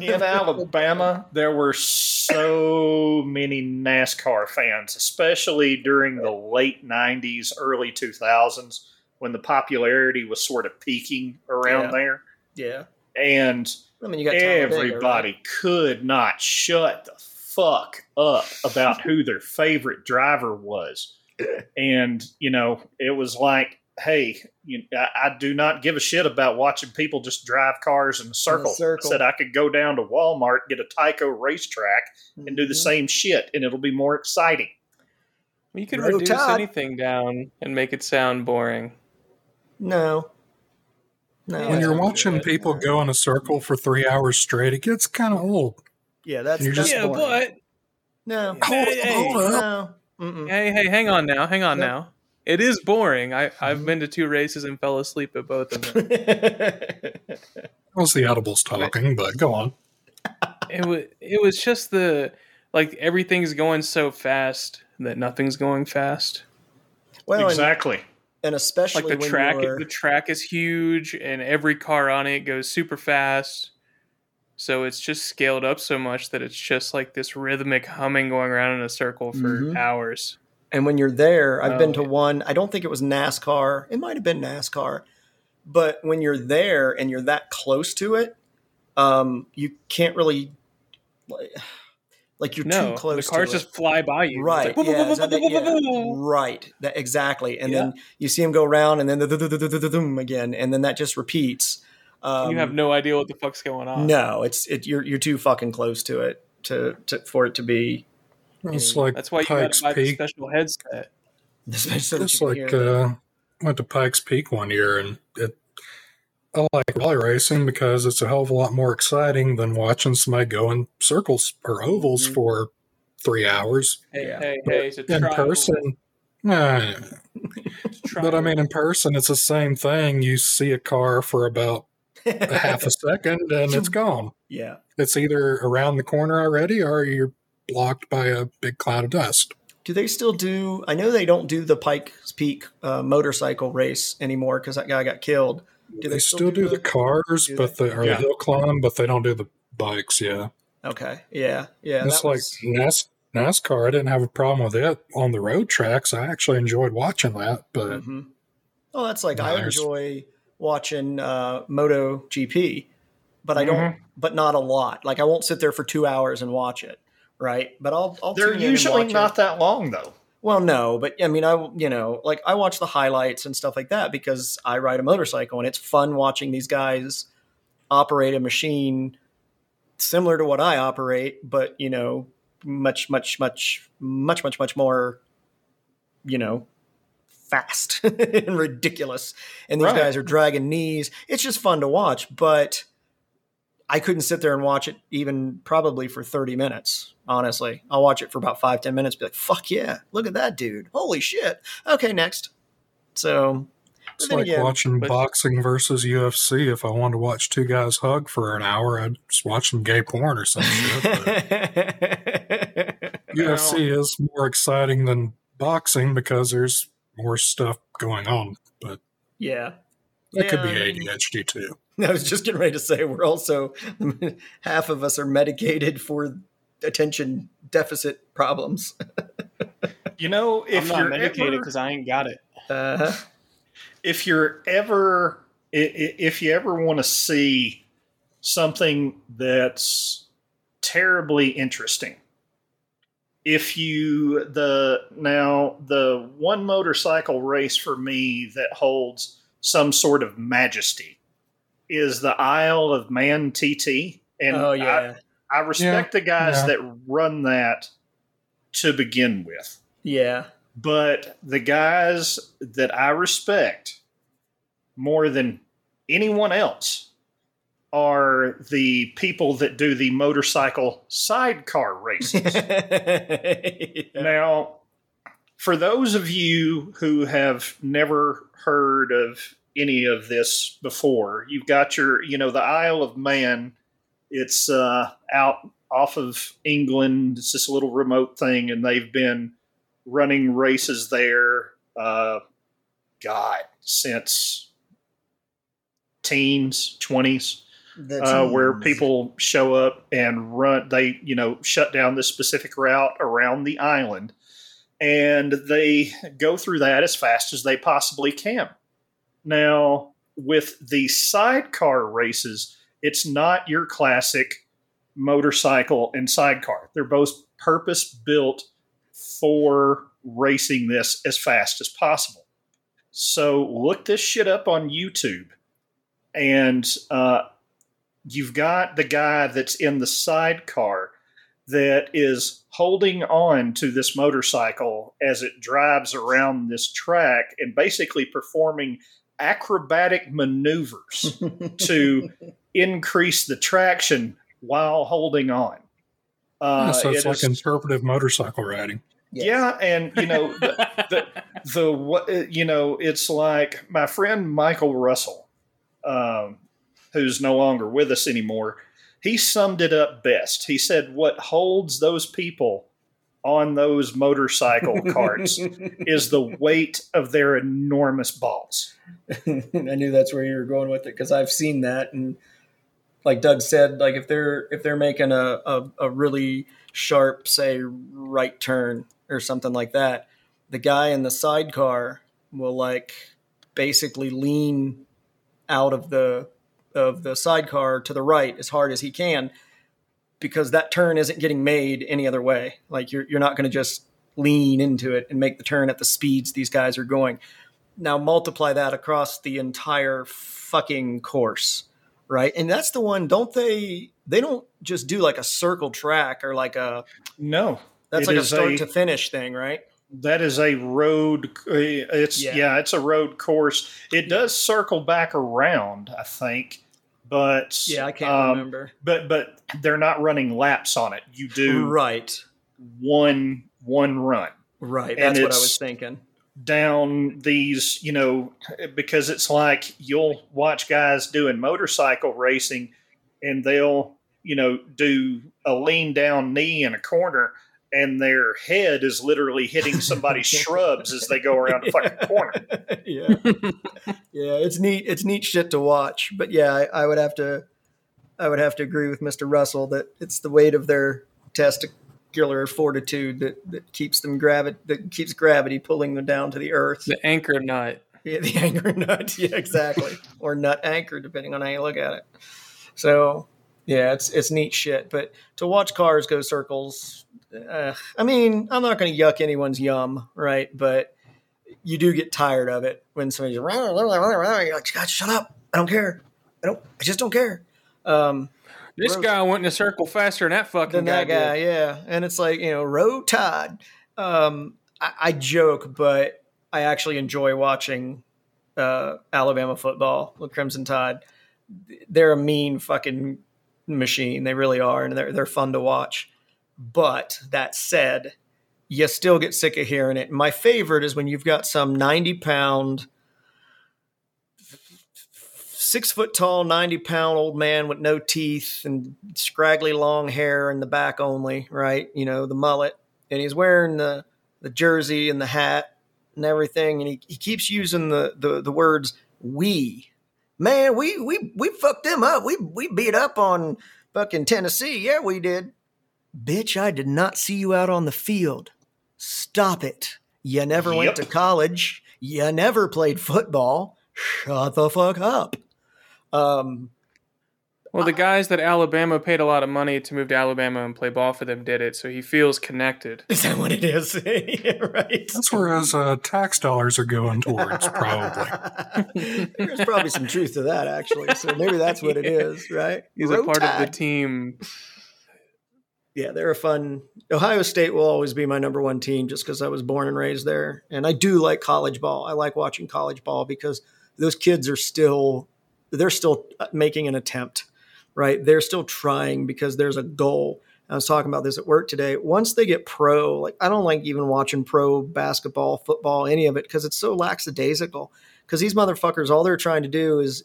In Alabama, there were so many NASCAR fans, especially during the late 90s, early 2000s, when the popularity was sort of peaking around there. Yeah. And you got everybody could not shut the fuck up about who their favorite driver was. And, it was like, hey, I do not give a shit about watching people just drive cars in a circle. I said I could go down to Walmart, get a Tyco racetrack, and do the same shit, and it'll be more exciting. You could reduce anything down and make it sound boring. No. When you're watching people go in a circle for 3 hours straight, it gets kind of old. Yeah, that's boring. But no. Hold up. No. Hey, hang on now. It is boring. I've been to 2 races and fell asleep at both of them. Well, the audibles talking, but go on. It was just everything's going so fast that nothing's going fast. Well, exactly. And especially the track. The track is huge, and every car on it goes super fast. So it's just scaled up so much that it's just like this rhythmic humming going around in a circle for hours. And when you're there, I've been to one, I don't think it was NASCAR. It might have been NASCAR. But when you're there and you're that close to it, you can't really, you're too close to it. The cars just fly by you. Right. Right. Exactly. And then you see them go around and then the again. And then that just repeats. You have no idea what the fuck's going on. No, you're too fucking close to it for it to be. It's like that's why you got to buy the special headset. It's like went to Pikes Peak one year, and I like rally racing because it's a hell of a lot more exciting than watching somebody go in circles or ovals for 3 hours. But I mean, in person, it's the same thing. You see a car for about a half a second, and it's gone. Yeah, it's either around the corner already, or you're blocked by a big cloud of dust. Do they still do? I know they don't do the Pikes Peak motorcycle race anymore because that guy got killed. Do they still do the cars, the hill climb, but they don't do the bikes. Yeah. Okay. Yeah. Yeah. It's NASCAR. I didn't have a problem with it on the road tracks. I actually enjoyed watching that. But oh, that's I enjoy watching Moto GP, but I don't. But not a lot. Like I won't sit there for 2 hours and watch it. Right, but I'll they're usually not that long though. Well, no, but I mean, I watch the highlights and stuff like that because I ride a motorcycle and it's fun watching these guys operate a machine similar to what I operate, but much more, fast and ridiculous. And these guys are dragging knees. It's just fun to watch, but I couldn't sit there and watch it even probably for 30 minutes, honestly. I'll watch it for about 5-10 minutes, be like, fuck yeah, look at that dude. Holy shit. Okay, next. So it's like watching boxing versus UFC. If I wanted to watch 2 guys hug for an hour, I'd just watch some gay porn or some shit. UFC is more exciting than boxing because there's more stuff going on. But yeah. That could be ADHD too. I was just getting ready to say we're also half of us are medicated for attention deficit problems. If I'm not medicated because I ain't got it. If you ever want to see something that's terribly interesting, The one motorcycle race for me that holds some sort of majesty is the Isle of Man TT. And I respect the guys that run that to begin with. Yeah. But the guys that I respect more than anyone else are the people that do the motorcycle sidecar races. Now, for those of you who have never heard of any of this before, you've got the Isle of Man. It's out off of England. It's this little remote thing, and they've been running races there, since teens, 20s. Where people show up and run, they, shut down this specific route around the island, and they go through that as fast as they possibly can. Now, with the sidecar races, it's not your classic motorcycle and sidecar. They're both purpose-built for racing this as fast as possible. So look this shit up on YouTube, and you've got the guy that's in the sidecar that is holding on to this motorcycle as it drives around this track and basically performing acrobatic maneuvers to increase the traction while holding on. So it's like conservative motorcycle riding. Yes. Yeah, and it's like my friend Michael Russell, who's no longer with us anymore, he summed it up best. He said, what holds those people on those motorcycle carts is the weight of their enormous balls. I knew that's where you were going with it, because I've seen that. And like Doug said, like if they're making a really sharp, say, right turn or something like that, the guy in the sidecar will like basically lean out of the sidecar to the right as hard as he can, because that turn isn't getting made any other way. Like you're not going to just lean into it and make the turn at the speeds these guys are going. Now multiply that across the entire fucking course, right? And that's the one, they don't just do like a circle track or like that's like a start to finish thing, right? That is a road. It's a road course. It does circle back around, I think, but I can't remember. But they're not running laps on it. You do one run. Right, and that's what I was thinking. Down these, because it's like you'll watch guys doing motorcycle racing, and they'll do a lean down knee in a corner, and their head is literally hitting somebody's shrubs as they go around a fucking corner. Yeah. Yeah. It's neat. It's neat shit to watch, but I would have to agree with Mr. Russell that it's the weight of their testicular fortitude that keeps them gravity pulling them down to the earth. The anchor nut. Yeah. The anchor nut. Yeah, exactly. Or nut anchor, depending on how you look at it. So yeah, it's neat shit, but to watch cars go circles, I mean, I'm not going to yuck anyone's yum, right? But you do get tired of it when somebody's like, you're like, God, shut up. I don't care. I just don't care. This guy went in a circle faster than that fucking guy. Yeah. And it's like, row tide. I joke, but I actually enjoy watching Alabama football with Crimson Tide. They're a mean fucking machine. They really are. And they're fun to watch. But that said, you still get sick of hearing it. My favorite is when you've got some 90-pound, 6-foot-tall, 90-pound old man with no teeth and scraggly long hair in the back only, right? The mullet. And he's wearing the jersey and the hat and everything. And he keeps using the words, we. Man, we fucked them up. We beat up on fucking Tennessee. Yeah, we did. Bitch, I did not see you out on the field. Stop it. You never went to college. You never played football. Shut the fuck up. Well, the guys that Alabama paid a lot of money to move to Alabama and play ball for them did it, so he feels connected. Is that what it is? Yeah, right. That's where his tax dollars are going towards, probably. There's probably some truth to that, actually. So maybe that's what it is, right? He's Road a part tide. Of the team. Yeah, they're a fun – Ohio State will always be my number one team just because I was born and raised there. And I do like college ball. I like watching college ball because those kids are still – they're still making an attempt, right? They're still trying because there's a goal. I was talking about this at work today. Once they get pro, like I don't like even watching pro basketball, football, any of it because it's so lackadaisical because these motherfuckers, all they're trying to do is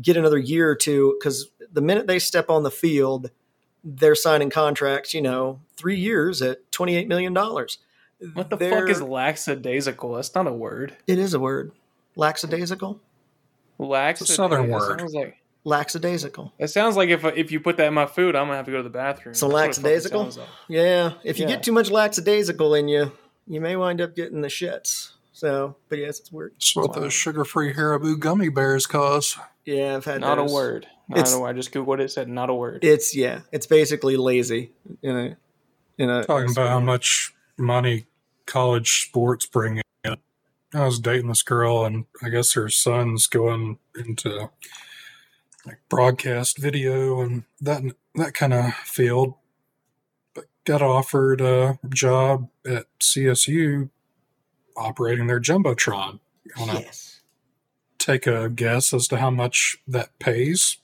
get another year or two because the minute they step on the field – they're signing contracts, 3 years at $28 million. What the fuck is lackadaisical? That's not a word. It is a word. Lackadaisical? It's a southern word. Lackadaisical. It sounds like if you put that in my food, I'm going to have to go to the bathroom. So lackadaisical? Yeah. If you get too much lackadaisical in you, you may wind up getting the shits. So, but yes, it's weird. That's what those sugar-free Haribo gummy bears cause. Yeah, I've had not those. A word. I just Googled what it said. Not a word. It's basically lazy. Talking about how much money college sports bring in. I was dating this girl, and I guess her son's going into like broadcast video and that kind of field. But got offered a job at CSU operating their Jumbotron. Take a guess as to how much that pays.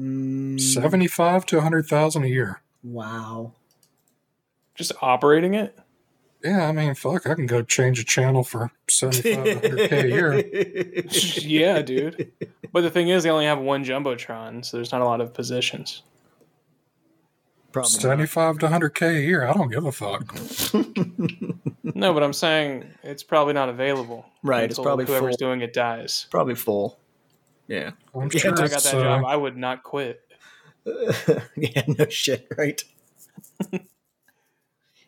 75 to 100,000 a year. Wow. Just operating it? Yeah, I mean, fuck, I can go change a channel for 75 to 100K a year. Yeah, dude. But the thing is, they only have one Jumbotron, so there's not a lot of positions. Probably 75 to 100K a year. I don't give a fuck. No, but I'm saying it's probably not available. Right, it's probably whoever's full. Doing it dies. Probably full. Yeah, I'm sure if I got that job, I would not quit. Yeah, no shit, right?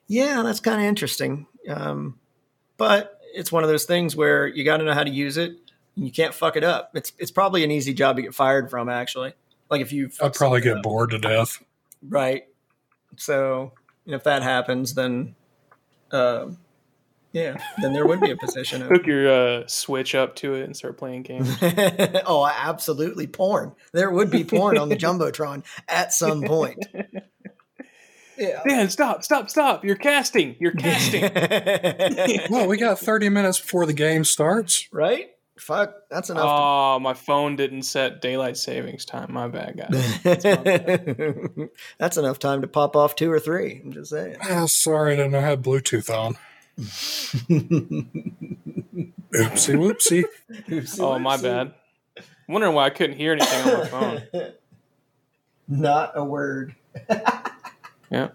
Yeah, that's kind of interesting. But it's one of those things where you got to know how to use it, and you can't fuck it up. It's probably an easy job to get fired from, actually. Like if you, I'd probably get bored to death. Right. So if that happens, then. Then there would be a position. Hook your Switch up to it and start playing games. Oh, absolutely. Porn. There would be porn on the Jumbotron at some point. Yeah. Dan, stop. You're casting. Well, we got 30 minutes before the game starts. Right? Fuck, that's enough. Oh, my phone didn't set daylight savings time. My bad, guys. That's enough time to pop off 2 or 3. I'm just saying. Oh, sorry, I didn't know I had Bluetooth on. Oopsie, whoopsie. Oh, my bad. I'm wondering why I couldn't hear anything on my phone. Not a word. Yeah,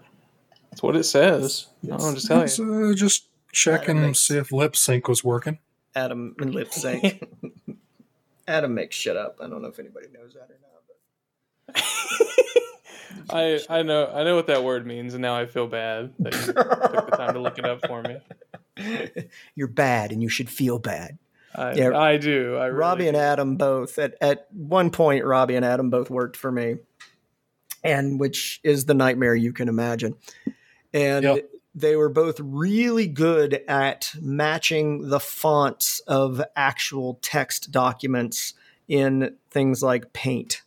that's what it says. I don't just tell you. Just checking to see if lip sync was working. Adam and lip sync. Adam makes shit up. I don't know if anybody knows that or not. But I know what that word means, and now I feel bad that you took the time to look it up for me. You're bad, and you should feel bad. I do. I really Robbie and Adam both at one point. Robbie and Adam both worked for me, and which is the nightmare you can imagine. And. Yep. They were both really good at matching the fonts of actual text documents in things like Paint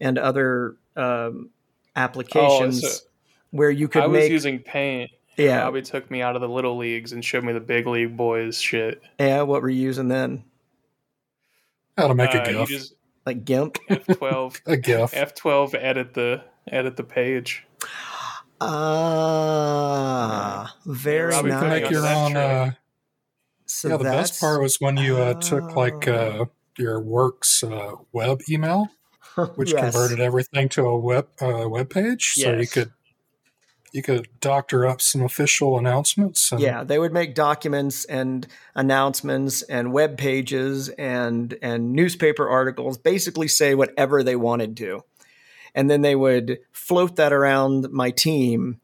and other applications where you could make... I was using Paint. Yeah. Robbie took me out of the little leagues and showed me the big league boys shit. Yeah, what were you using then? How to make a GIF. Like GIMP? F12. A GIF. F12 edit the page. Very nice. You can make your own. The best part was when you took like your work's web email, which converted everything to a web page, so you could doctor up some official announcements. They would make documents and announcements and web pages and newspaper articles. Basically, say whatever they wanted to. And then they would float that around my team,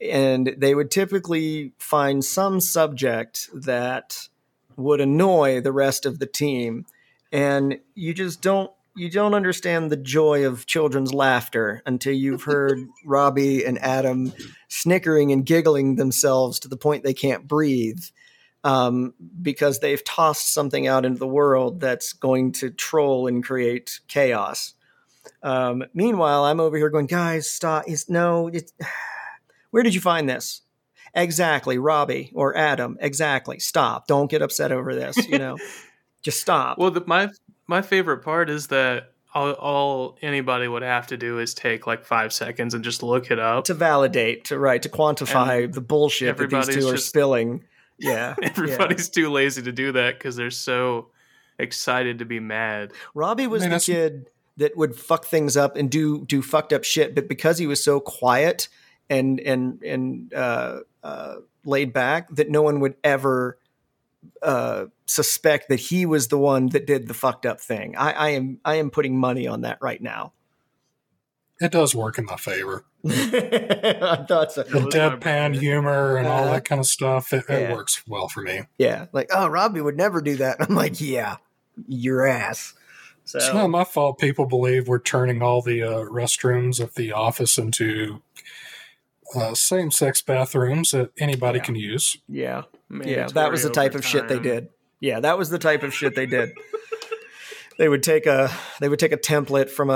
and they would typically find some subject that would annoy the rest of the team. And you just don't – you don't understand the joy of children's laughter until you've heard Robbie and Adam snickering and giggling themselves to the point they can't breathe, because they've tossed something out into the world that's going to troll and create chaos. Meanwhile, I'm over here going, guys, stop. Where did you find this? Exactly. Robbie or Adam. Exactly. Stop. Don't get upset over this. You know, just stop. Well, my favorite part is that all anybody would have to do is take like 5 seconds and just look it up to validate, to quantify and the bullshit that these two are spilling. Yeah. Everybody's too lazy to do that because they're so excited to be mad. Robbie was the kid that would fuck things up and do fucked up shit. But because he was so quiet and laid back, that no one would ever suspect that he was the one that did the fucked up thing. I am putting money on that right now. It does work in my favor. I thought so. The deadpan humor and all that kind of stuff. It works well for me. Yeah. Like, oh, Robbie would never do that. I'm like, yeah, your ass. So, it's not my fault people believe we're turning all the restrooms of the office into same-sex bathrooms that anybody can use. Yeah. That was the type of shit they did. Yeah, that was the type of shit they did. They would take a template from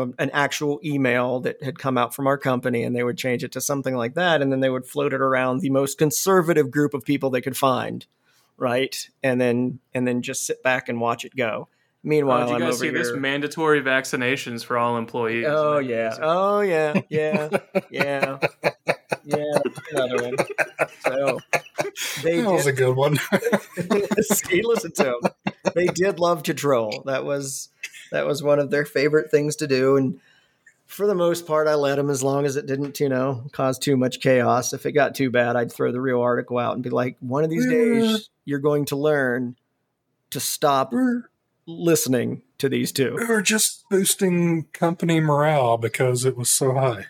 an actual email that had come out from our company, and they would change it to something like that, and then they would float it around the most conservative group of people they could find, right? And then just sit back and watch it go. Meanwhile, did you guys see this mandatory vaccinations for all employees? Oh yeah, yeah. Another one. So that was a good one. See, listen to them. They did love to troll. That was one of their favorite things to do, and for the most part, I let them as long as it didn't, cause too much chaos. If it got too bad, I'd throw the real article out and be like, "One of these days, you're going to learn to stop." Listening to these two. We were just boosting company morale because it was so high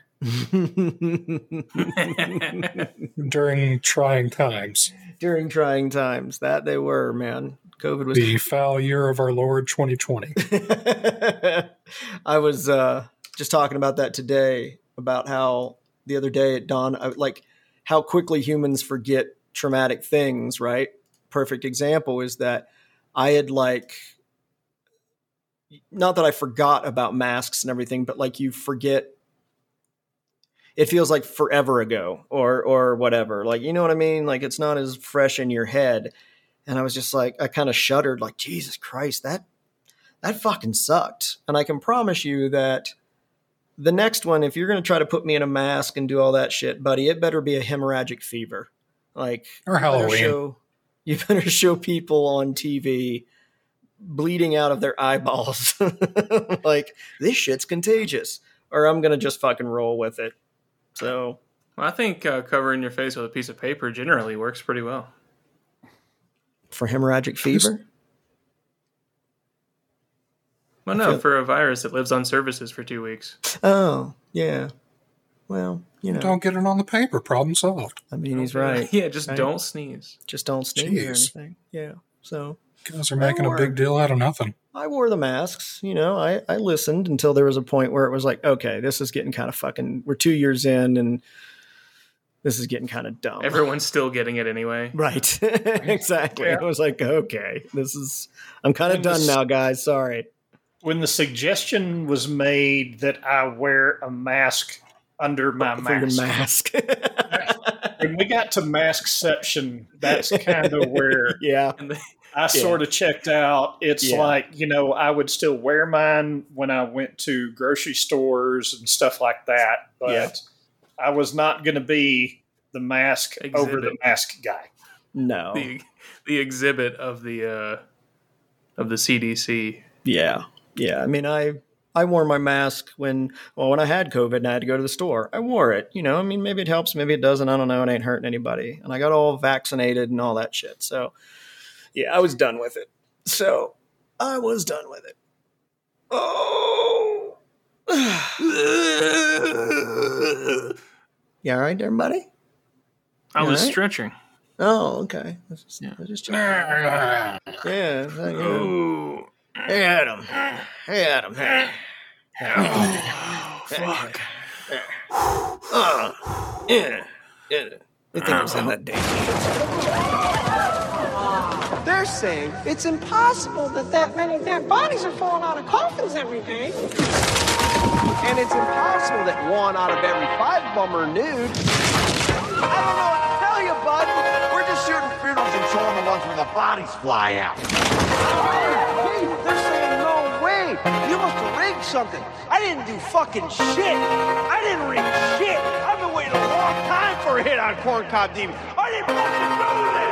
during trying times. That they were, man. COVID was the foul year of our Lord 2020. I was just talking about that today, about how the other day at dawn, like how quickly humans forget traumatic things, right? Perfect example is that I had not that I forgot about masks and everything, but like you forget, it feels like forever ago or whatever. Like, you know what I mean? Like it's not as fresh in your head. And I was just like, I kind of shuddered like, Jesus Christ, that fucking sucked. And I can promise you that the next one, if you're going to try to put me in a mask and do all that shit, buddy, it better be a hemorrhagic fever. Like, or Halloween. You better show people on TV bleeding out of their eyeballs like this shit's contagious, or I'm gonna just fucking roll with it. So I think covering your face with a piece of paper generally works pretty well for hemorrhagic fever. Well, no, for a virus that lives on surfaces for 2 weeks. Oh yeah, well, don't get it on the paper, problem solved. I mean, he's right. Yeah, just don't sneeze. Jeez. Or anything. Yeah, so guys are making a big deal out of nothing. I wore the masks, I listened until there was a point where it was like, okay, this is getting kind of fucking, we're 2 years in and this is getting kind of dumb. Everyone's still getting it anyway. Right. Exactly. Yeah. I was like, okay, I'm kind of done now, guys. Sorry. When the suggestion was made that I wear a mask under my mask. When we got to maskception, that's kind of where I sort of checked out. It's like, I would still wear mine when I went to grocery stores and stuff like that. But I was not going to be the mask over the mask guy. No. The exhibit of the CDC. Yeah. Yeah. I mean, I wore my mask when I had COVID and I had to go to the store. I wore it, I mean, maybe it helps, maybe it doesn't. I don't know. It ain't hurting anybody. And I got all vaccinated and all that shit. So, yeah, I was done with it. Oh. You all right there, buddy? I was stretching. Oh, okay. I was just stretching. Yeah. Hey, Adam. Hey, Adam. Oh, fuck. Yeah. Yeah. They think I'm saying that damn. They're saying it's impossible that many dead bodies are falling out of coffins every day. And it's impossible that one out of every five of them are nude. I don't know what to tell you, bud. We're just shooting funerals and showing the ones where the bodies fly out. Hey, they're saying no way. You must have rigged something. I didn't do fucking shit. I didn't rig shit. I've been waiting a long time for a hit on Corncob TV. I didn't fucking do that.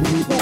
People.